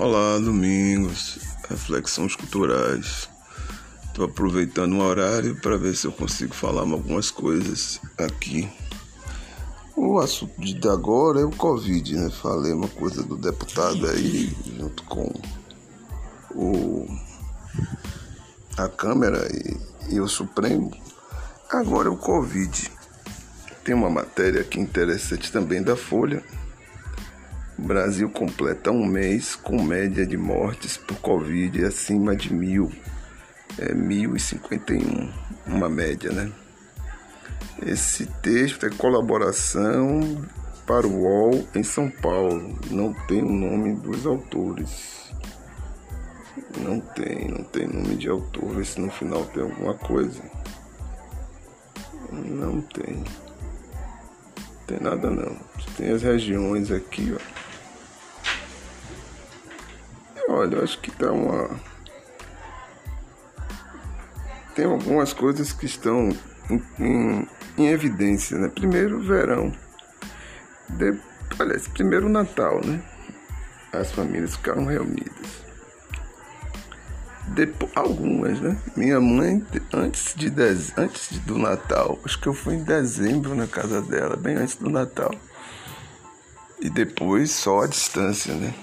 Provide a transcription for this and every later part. Olá, Domingos, reflexões culturais. Estou aproveitando o horário para ver se eu consigo falar algumas coisas aqui. O assunto de agora é o Covid, né? Falei uma coisa do deputado aí, junto com a Câmara e o Supremo. Agora é o Covid. Tem uma matéria aqui interessante também da Folha. O Brasil completa um mês com média de mortes por Covid acima de 1.000. É 1.051, uma média, né? Esse texto é colaboração para o UOL em São Paulo. Não tem o nome dos autores. Não tem nome de autor. Vê se no final tem alguma coisa. Não tem nada não. Tem as regiões aqui, ó. Olha, acho que tá uma... Tem algumas coisas que estão em evidência, né? Primeiro o verão. Primeiro o Natal, né? As famílias ficaram reunidas. Algumas, né? Minha mãe, antes do Natal, acho que eu fui em dezembro na casa dela, bem antes do Natal. E depois só a distância, né?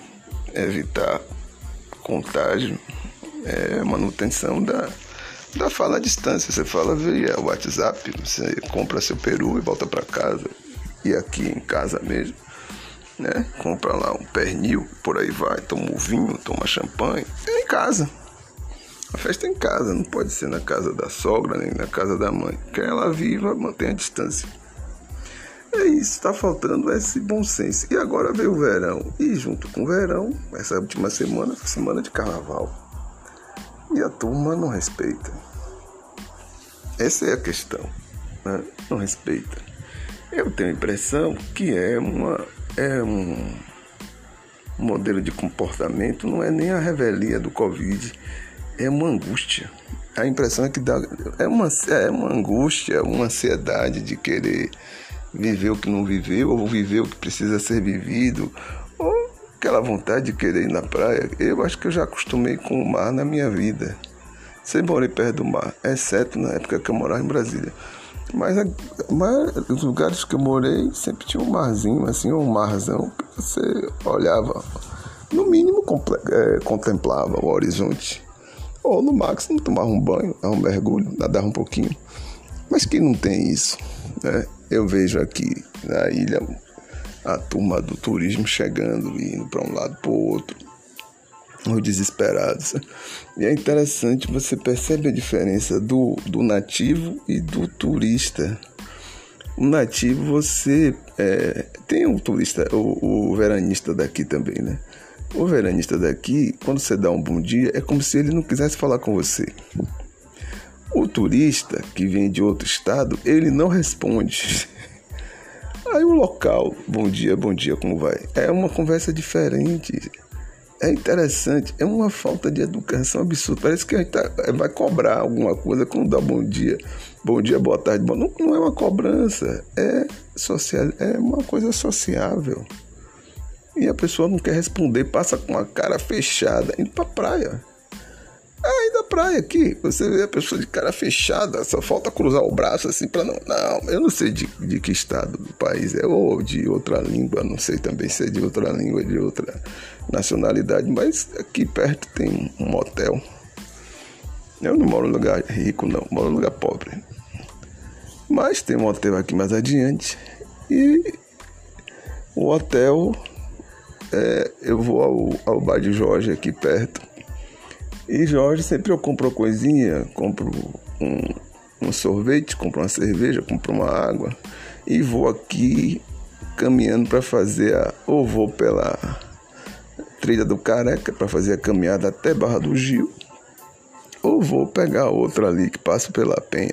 Evitar contágio, manutenção da fala à distância. Você fala via WhatsApp, você compra seu peru e volta para casa. E aqui em casa mesmo, né? Compra lá um pernil, por aí vai, toma um vinho, toma champanhe. É em casa. A festa é em casa, não pode ser na casa da sogra nem na casa da mãe. Que ela viva, mantém a distância. É isso, tá faltando esse bom senso. E agora veio o verão. E junto com o verão, essa última semana foi semana de carnaval. E a turma não respeita. Essa é a questão, né? Não respeita. Eu tenho a impressão que é um modelo de comportamento, não é nem a revelia do Covid, é uma angústia. A impressão é que dá, é uma angústia, uma ansiedade de querer viver o que não viveu, ou viver o que precisa ser vivido, ou aquela vontade de querer ir na praia. Eu acho que eu já acostumei com o mar na minha vida. Sempre morei perto do mar, exceto na época que eu morava em Brasília. Mas os lugares que eu morei sempre tinha um marzinho, assim, ou um marzão, que você olhava, no mínimo contemplava o horizonte. Ou no máximo tomava um banho, dava um mergulho, nadava um pouquinho. Mas quem não tem isso, né? Eu vejo aqui na ilha a turma do turismo chegando e indo para um lado para o outro, os desesperados. E é interessante, você percebe a diferença do nativo e do turista. O nativo, você... tem um turista, o veranista daqui também, né? O veranista daqui, quando você dá um bom dia, é como se ele não quisesse falar com você. O turista que vem de outro estado, ele não responde. Aí o local, bom dia, como vai? É uma conversa diferente. É interessante, é uma falta de educação absurda. Parece que a gente vai cobrar alguma coisa quando dá bom dia, boa tarde, boa... Não é uma cobrança, é uma coisa sociável. E a pessoa não quer responder, passa com a cara fechada, indo pra praia. Da praia aqui, você vê a pessoa de cara fechada, só falta cruzar o braço assim pra não... Não, eu não sei de que estado do país é, ou de outra língua, não sei também se é de outra língua, de outra nacionalidade, mas aqui perto tem um motel. Eu não moro em lugar rico, não, moro em lugar pobre. Mas tem um hotel aqui mais adiante, e o hotel... eu vou ao bar de Jorge aqui perto. E Jorge, sempre eu compro uma coisinha, compro um sorvete, compro uma cerveja, compro uma água e vou aqui caminhando para fazer ou vou pela Trilha do Careca para fazer a caminhada até Barra do Gil, ou vou pegar outra ali que passa pela Penha.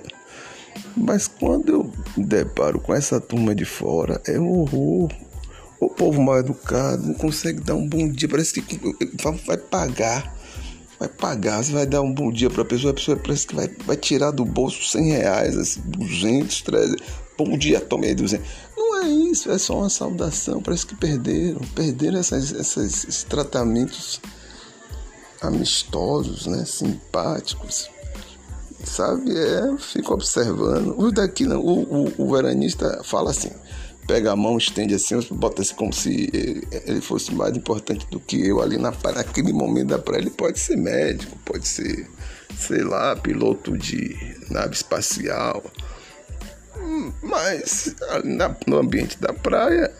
Mas quando eu me deparo com essa turma de fora, é um horror. O povo mal educado, não consegue dar um bom dia, parece que vai pagar, você vai dar um bom dia para a pessoa parece que vai tirar do bolso R$100, assim, 200, 300, bom dia, tome aí 200, não é isso. isso é só uma saudação, parece que perderam esses tratamentos amistosos, né, simpáticos, sabe? Eu fico observando. O daqui, o veranista fala assim, pega a mão, estende assim, bota assim como se ele fosse mais importante do que eu ali naquele momento da praia. Ele pode ser médico, pode ser, sei lá, piloto de nave espacial, mas no ambiente da praia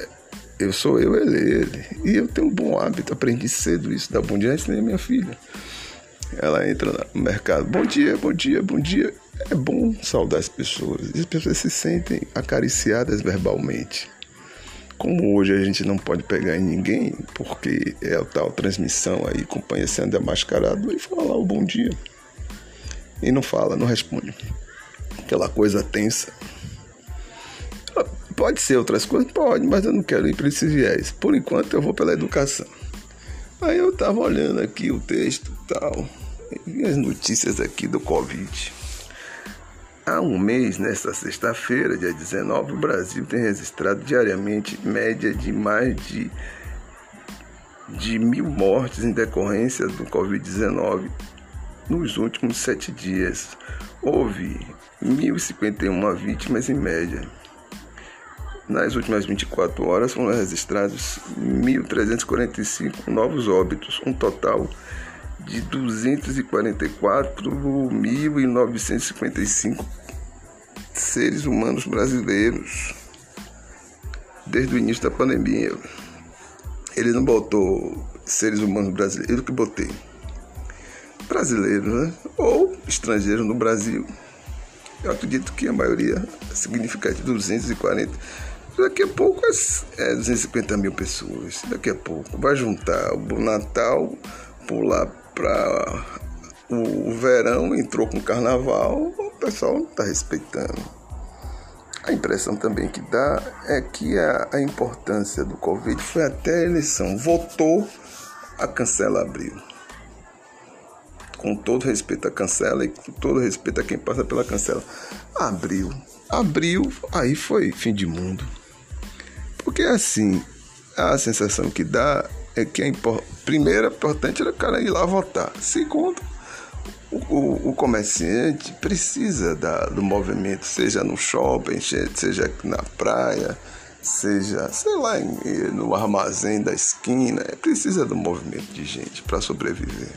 eu sou eu, ele é ele. E eu tenho um bom hábito, aprendi cedo isso, da bom dia, ensinei a minha filha. Ela entra no mercado, bom dia, bom dia, bom dia. É bom saudar as pessoas. As pessoas se sentem acariciadas verbalmente. Como hoje a gente não pode pegar em ninguém, porque é a tal transmissão aí, companhia sendo mascarado, e fala lá o bom dia. E não fala, não responde. Aquela coisa tensa. Pode ser outras coisas? Pode, mas eu não quero ir para esse viés. Por enquanto eu vou pela educação. Aí eu tava olhando aqui o texto e tal, e vi as notícias aqui do Covid. Há um mês, nesta sexta-feira, dia 19, o Brasil tem registrado diariamente média de mais de 1.000 mortes em decorrência do Covid-19 nos últimos 7 dias. Houve 1.051 vítimas em média. Nas últimas 24 horas foram registrados 1.345 novos óbitos, um total de 244.955 seres humanos brasileiros desde o início da pandemia. Ele não botou seres humanos brasileiros, eu que botei. Brasileiros, né? Ou estrangeiros no Brasil. Eu acredito que a maioria significativa, 240. Daqui a pouco é 250 mil pessoas. Daqui a pouco vai juntar o Natal, pular para o verão, entrou com o carnaval, o pessoal não está respeitando. A impressão também que dá é que a importância do Covid foi até a eleição. Votou, a cancela abriu. Com todo respeito à cancela e com todo respeito a quem passa pela cancela. Abriu, aí foi fim de mundo. Porque assim, a sensação que dá é que primeiro, importante era o cara ir lá votar. Segundo, o comerciante precisa do movimento, seja no shopping, seja na praia, seja, sei lá, no armazém da esquina. Precisa do movimento de gente para sobreviver.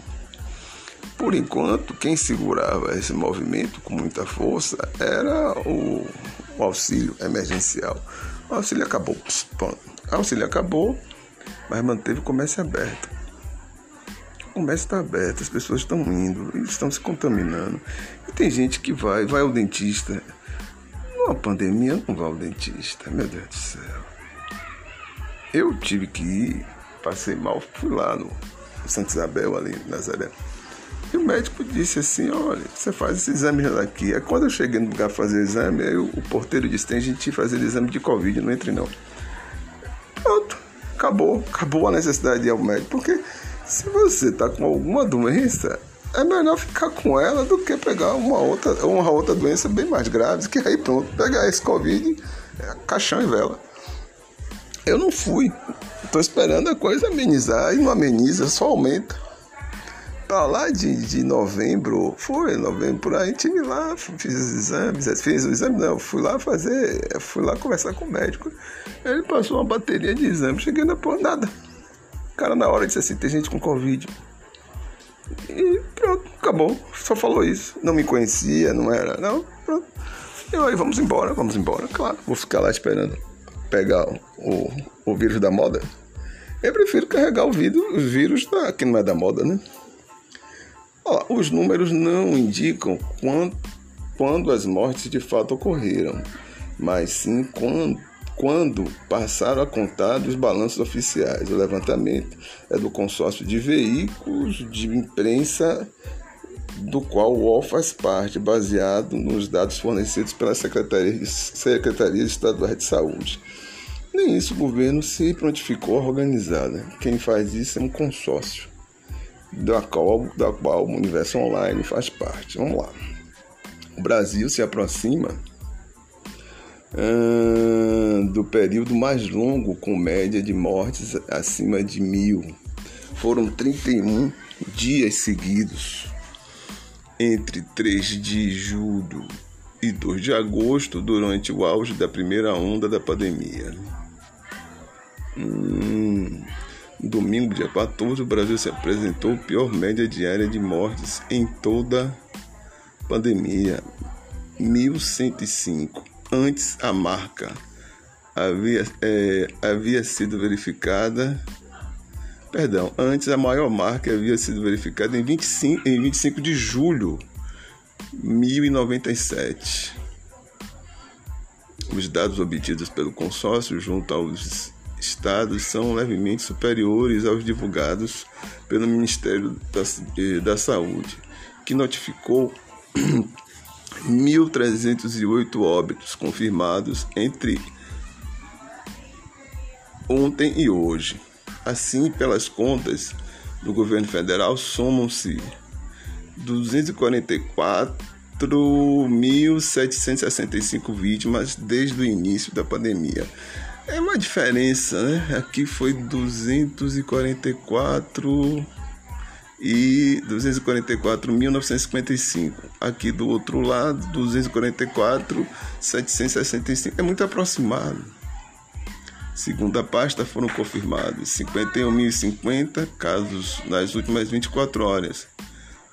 Por enquanto, quem segurava esse movimento com muita força era o auxílio emergencial. O auxílio acabou. Mas manteve o comércio aberto. O comércio está aberto, as pessoas estão indo, estão se contaminando. E tem gente que vai ao dentista. Numa pandemia, não vai ao dentista, meu Deus do céu. Eu tive que ir, passei mal, fui lá no Santa Isabel, ali em Nazaré. E o médico disse assim, olha, você faz esse exame daqui. Aí quando eu cheguei no lugar fazer o exame, aí o porteiro disse, tem gente fazendo exame de Covid, não entre não. Pronto. Acabou a necessidade de ir ao médico, porque se você está com alguma doença, é melhor ficar com ela do que pegar uma outra doença bem mais grave, que aí pronto, pegar esse Covid, caixão e vela. Eu não fui, estou esperando a coisa amenizar, e não ameniza, só aumenta. Para lá de novembro, por aí tive lá, fui lá conversar com o médico. Ele passou uma bateria de exames, cheguei na porra, nada. O cara na hora disse assim, tem gente com Covid. E pronto, acabou. Só falou isso. Não me conhecia, não era, não. Pronto. Eu aí, vamos embora. Claro, vou ficar lá esperando pegar o vírus da moda. Eu prefiro carregar o vírus que não é da moda, né? Olha lá, os números não indicam quando as mortes de fato ocorreram, mas sim quando passaram a contar dos balanços oficiais. O levantamento é do consórcio de veículos de imprensa, do qual o UOL faz parte, baseado nos dados fornecidos pela Secretaria Estadual de Saúde. Nem isso o governo se prontificou a organizar, né? Quem faz isso é um consórcio, da qual o Universo Online faz parte. Vamos lá. O Brasil se aproxima do período mais longo, com média de mortes acima de 1.000. Foram 31 dias seguidos. Entre 3 de julho e 2 de agosto, durante o auge da primeira onda da pandemia. Domingo, dia 14, o Brasil se apresentou a pior média diária de mortes em toda a pandemia, 1.105. Antes, a marca havia sido verificada... antes a maior marca havia sido verificada em 25 de julho, 1097. Os dados obtidos pelo consórcio junto aos estados são levemente superiores aos divulgados pelo Ministério da Saúde, que notificou 1.308 óbitos confirmados entre ontem e hoje. Assim, pelas contas do governo federal, somam-se 244.765 vítimas desde o início da pandemia. É uma diferença, né? Aqui foi 244.955. Aqui do outro lado, 244.765. É muito aproximado. Segundo a pasta, foram confirmados 51.050 casos nas últimas 24 horas,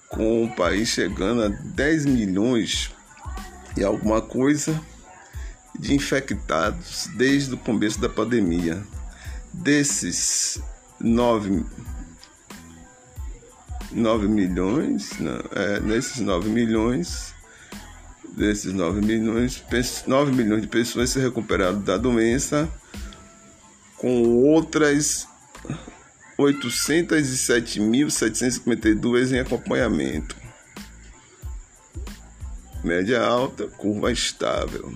com o país chegando a 10 milhões e alguma coisa de infectados desde o começo da pandemia. Desses 9 milhões de pessoas se recuperaram da doença, com outras 807.752 em acompanhamento. Média alta, curva estável.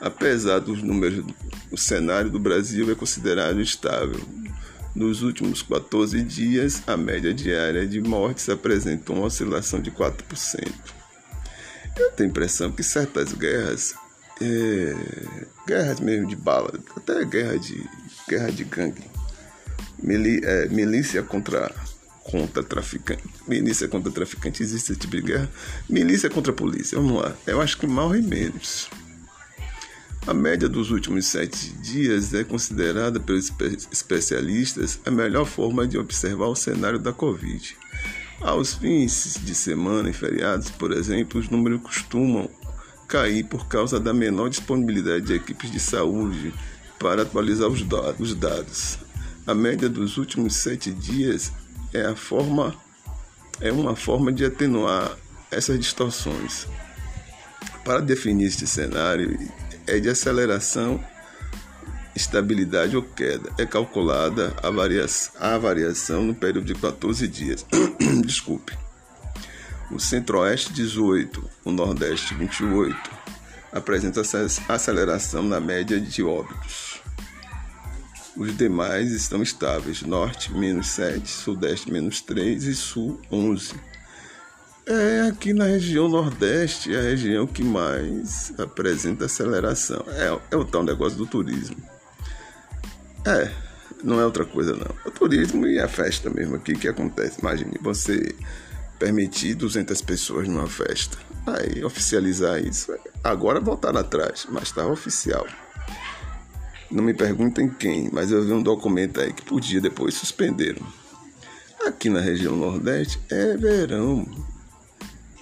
Apesar dos números, o cenário do Brasil é considerado estável. Nos últimos 14 dias, a média diária de mortes apresentou uma oscilação de 4%. Eu tenho a impressão que certas guerras mesmo de bala, até guerra de gangue, milícia contra traficante, existe esse tipo de guerra, milícia contra polícia, vamos lá, eu acho que mal e menos. A média dos últimos 7 dias é considerada pelos especialistas a melhor forma de observar o cenário da Covid. Aos fins de semana e feriados, por exemplo, os números costumam cair por causa da menor disponibilidade de equipes de saúde para atualizar os dados. A média dos últimos 7 dias é uma forma de atenuar essas distorções. Para definir este cenário, é de aceleração, estabilidade ou queda. É calculada a variação no período de 14 dias. Desculpe. O Centro-Oeste, 18, o Nordeste, 28, apresenta aceleração na média de óbitos. Os demais estão estáveis, Norte, menos 7, Sudeste, menos 3 e Sul, 11. Aqui na região Nordeste é a região que mais apresenta aceleração. É o tal negócio do turismo. Não é outra coisa não. O turismo e a festa mesmo aqui que acontece. Imagine você... permitir 200 pessoas numa festa. Aí, oficializar isso. Agora voltar atrás, mas estava oficial. Não me perguntem quem, mas eu vi um documento aí que podia, depois suspenderam. Aqui na região Nordeste é verão.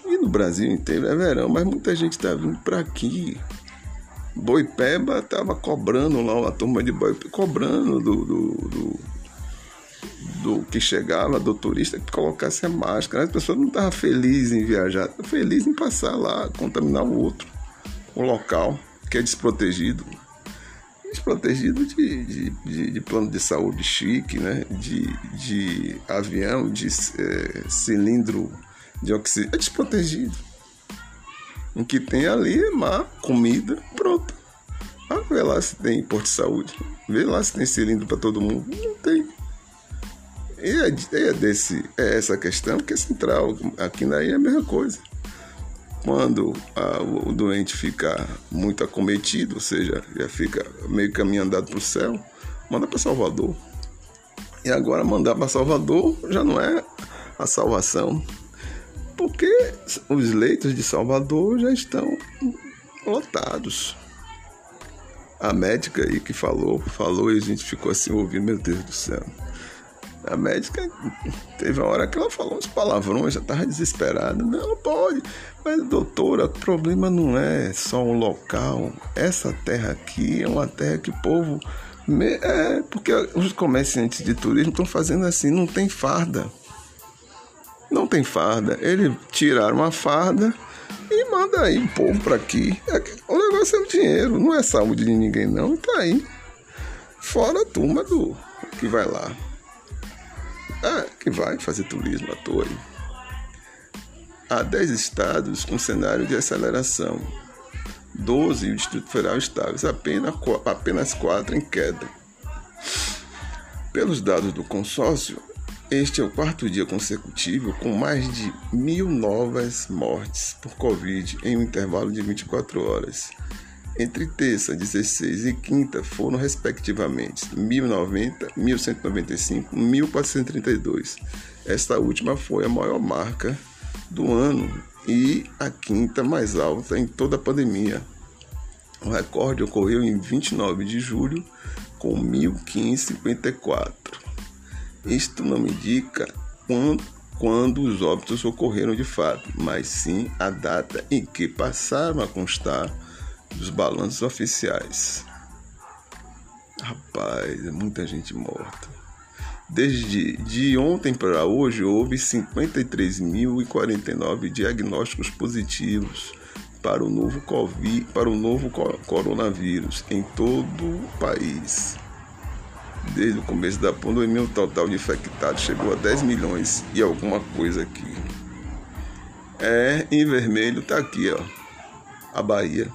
E no Brasil inteiro é verão, mas muita gente está vindo para aqui. Boipeba estava cobrando lá, uma turma de Boipeba, cobrando do que chegava, do turista que colocasse a máscara. As pessoas não estavam felizes em viajar, estavam felizes em passar lá, contaminar o outro, o local que é desprotegido de plano de saúde chique, né? de avião, cilindro de oxigênio, é desprotegido. O que tem ali é má comida, pronto. Vê lá se tem posto de saúde, vê lá se tem cilindro para todo mundo, não tem. E é essa questão que é central. Aqui na ilha é a mesma coisa. Quando o doente fica muito acometido, ou seja, já fica meio caminho andado para o céu, manda para Salvador. E agora mandar para Salvador já não é a salvação, porque os leitos de Salvador já estão lotados. A médica aí que falou e a gente ficou assim ouvindo, meu Deus do céu. A médica teve uma hora que ela falou uns palavrões, já estava desesperada. Não pode, mas doutora, o problema não é só o local. Essa terra aqui é uma terra que o povo... É porque os comerciantes de turismo estão fazendo assim, não tem farda. Não tem farda. Eles tiraram a farda e manda aí o povo para aqui. O negócio é o dinheiro, não é saúde de ninguém não. E tá aí. Fora a turma do que vai lá. Que vai fazer turismo à toa. Há 10 estados com cenário de aceleração. 12 o Distrito Federal estáveis, apenas 4 em queda. Pelos dados do consórcio, este é o quarto dia consecutivo com mais de 1.000 novas mortes por Covid em um intervalo de 24 horas. Entre terça, 16 e quinta foram, respectivamente, 1.090, 1.195, 1.432. Esta última foi a maior marca do ano e a quinta mais alta em toda a pandemia. O recorde ocorreu em 29 de julho, com 1.554. Isto não indica quando os óbitos ocorreram de fato, mas sim a data em que passaram a constar dos balanços oficiais. Rapaz, é muita gente morta. Desde de ontem para hoje houve 53.049 diagnósticos positivos para o novo coronavírus em todo o país. Desde o começo da pandemia, o total de infectados chegou a 10 milhões e alguma coisa aqui. Em vermelho tá aqui, ó, a Bahia.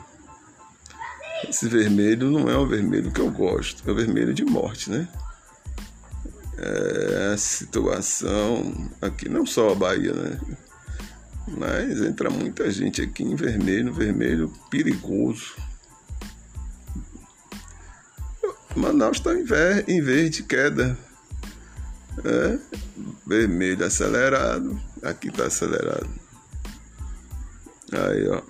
Esse vermelho não é um vermelho que eu gosto, é um vermelho de morte, né? A situação aqui, não só a Bahia, né? Mas entra muita gente aqui em vermelho perigoso. Manaus está em verde, queda. Vermelho acelerado, aqui está acelerado. Aí, ó.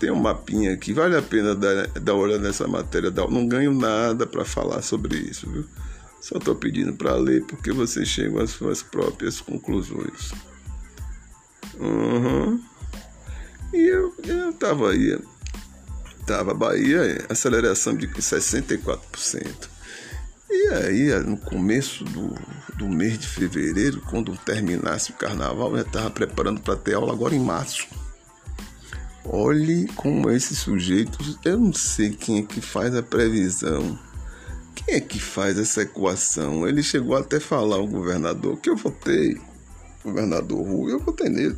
Tem um mapinha aqui, vale a pena dar uma olhada nessa matéria. Não ganho nada para falar sobre isso, viu? Só estou pedindo para ler, porque vocês chegam às suas próprias conclusões. E eu estava aí. Estava a Bahia, aceleração de 64%. E aí, no começo do mês de fevereiro, quando terminasse o carnaval, eu já estava preparando para ter aula agora em março. Olhe como esses sujeitos... Eu não sei quem é que faz a previsão. Quem é que faz essa equação? Ele chegou até a falar ao governador que eu votei. Governador Rui, eu votei nele.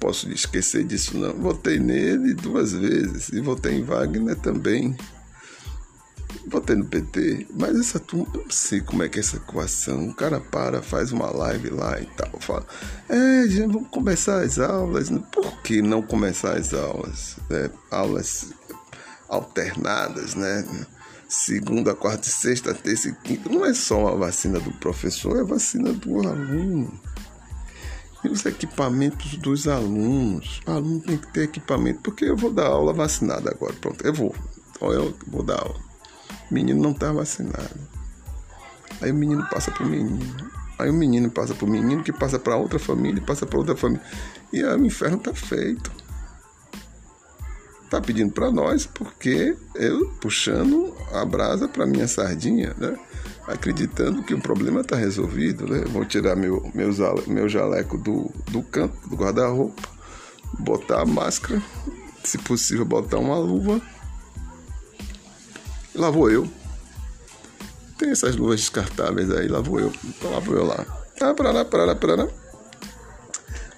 Posso esquecer disso, não. Votei nele 2 vezes. E votei em Wagner também. Votei no PT. Mas essa turma, eu não sei como é que é essa equação. O cara faz uma live lá e tal. Fala, já vamos começar as aulas. Por que não começar as aulas? Aulas alternadas, né? Segunda, quarta, sexta, terça e quinta. Não é só a vacina do professor, é a vacina do aluno. E os equipamentos dos alunos. O aluno tem que ter equipamento, porque eu vou dar aula vacinada agora. Pronto, eu vou dar aula. O menino não está vacinado. Aí o menino passa para o menino. Aí o menino passa para o menino, que passa para outra família, passa para outra família. E aí o inferno está feito. Tá pedindo para nós, porque eu puxando a brasa para minha sardinha, né? Acreditando que o problema está resolvido, né? Vou tirar meu jaleco do canto, do guarda-roupa, botar a máscara, se possível botar uma luva. Lá vou eu. Tem essas luvas descartáveis aí, lá vou eu. Para lá.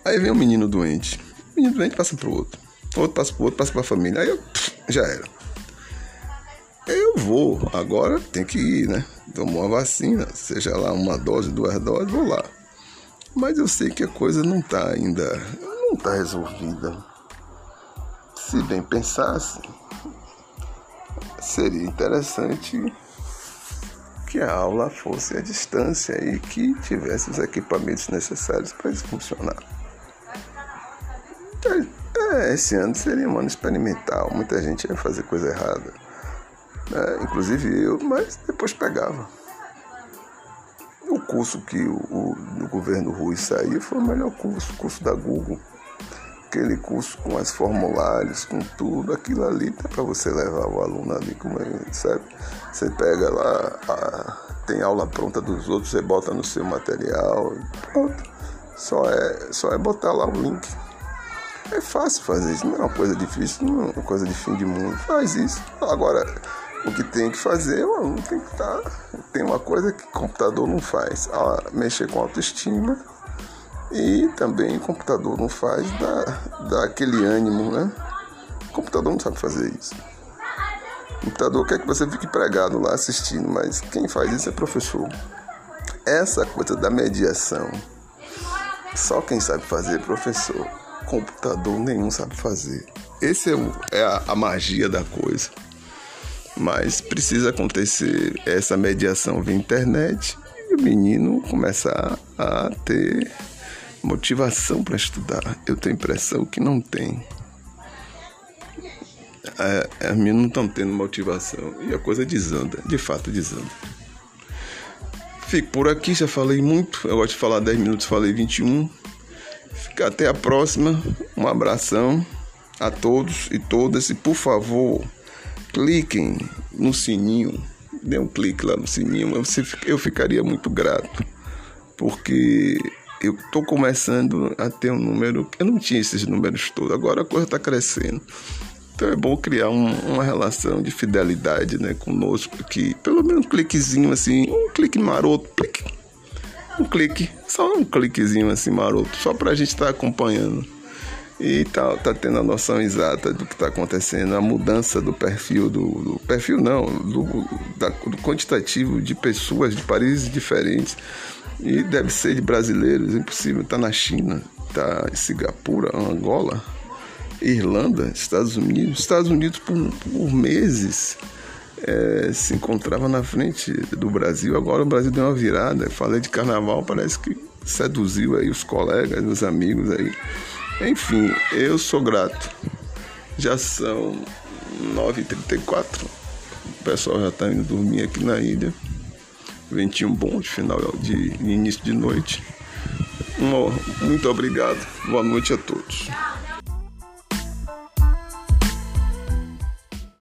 Aí vem um menino doente. O menino doente passa pro outro passa para o outro, passa para a família. Aí eu já era. Eu vou, agora tem que ir, né? Tomou a vacina, seja lá uma dose, 2 doses, vou lá. Mas eu sei que a coisa não está ainda. não está resolvida. Se bem pensasse, seria interessante que a aula fosse à distância e que tivesse os equipamentos necessários para isso funcionar. Esse ano seria um ano experimental, muita gente ia fazer coisa errada, inclusive eu, mas depois pegava. O curso que o governo Rui saiu foi o melhor curso, o curso da Google. Aquele curso com as formulários, com tudo, aquilo ali dá para você levar o aluno ali, como é, sabe? Você pega lá, tem aula pronta dos outros, você bota no seu material e pronto. Só é botar lá o link. É fácil fazer isso, não é uma coisa difícil, não é uma coisa de fim de mundo. Faz isso. Agora, o que tem que fazer, o aluno tem que estar... Tem uma coisa que o computador não faz, mexer com autoestima. E também o computador não faz, dá aquele ânimo, né? O computador não sabe fazer isso. O computador quer que você fique pregado lá assistindo, mas quem faz isso é professor. Essa coisa da mediação, só quem sabe fazer é professor. Computador nenhum sabe fazer. Essa é a magia da coisa. Mas precisa acontecer essa mediação via internet e o menino começar a ter... motivação para estudar. Eu tenho impressão que não tem. As meninas não estão tendo motivação e a coisa desanda, de fato desanda. Fico por aqui, já falei muito. Eu gosto de falar 10 minutos, falei 21. Fica até a próxima. Um abração a todos e todas. E por favor, cliquem no sininho. Dê um clique lá no sininho. Eu ficaria muito grato. Porque... eu estou começando a ter um número... eu não tinha esses números todos. Agora a coisa está crescendo. Então é bom criar uma relação de fidelidade, né, conosco aqui. Pelo menos um cliquezinho assim. Um clique maroto. Um clique. Só um cliquezinho assim maroto. Só para a gente estar acompanhando. E tá tendo a noção exata do que está acontecendo. A mudança do perfil... do perfil não. Do quantitativo de pessoas de países diferentes. E deve ser de brasileiros, impossível. Está na China, está em Singapura, Angola, Irlanda, Estados Unidos. Estados Unidos, por meses, se encontrava na frente do Brasil. Agora o Brasil deu uma virada. Eu falei de carnaval, parece que seduziu aí os colegas, os amigos aí. Enfim, eu sou grato. Já são 9h34. O pessoal já está indo dormir aqui na ilha. Ventinho bom de final de início de noite. Muito obrigado. Boa noite a todos.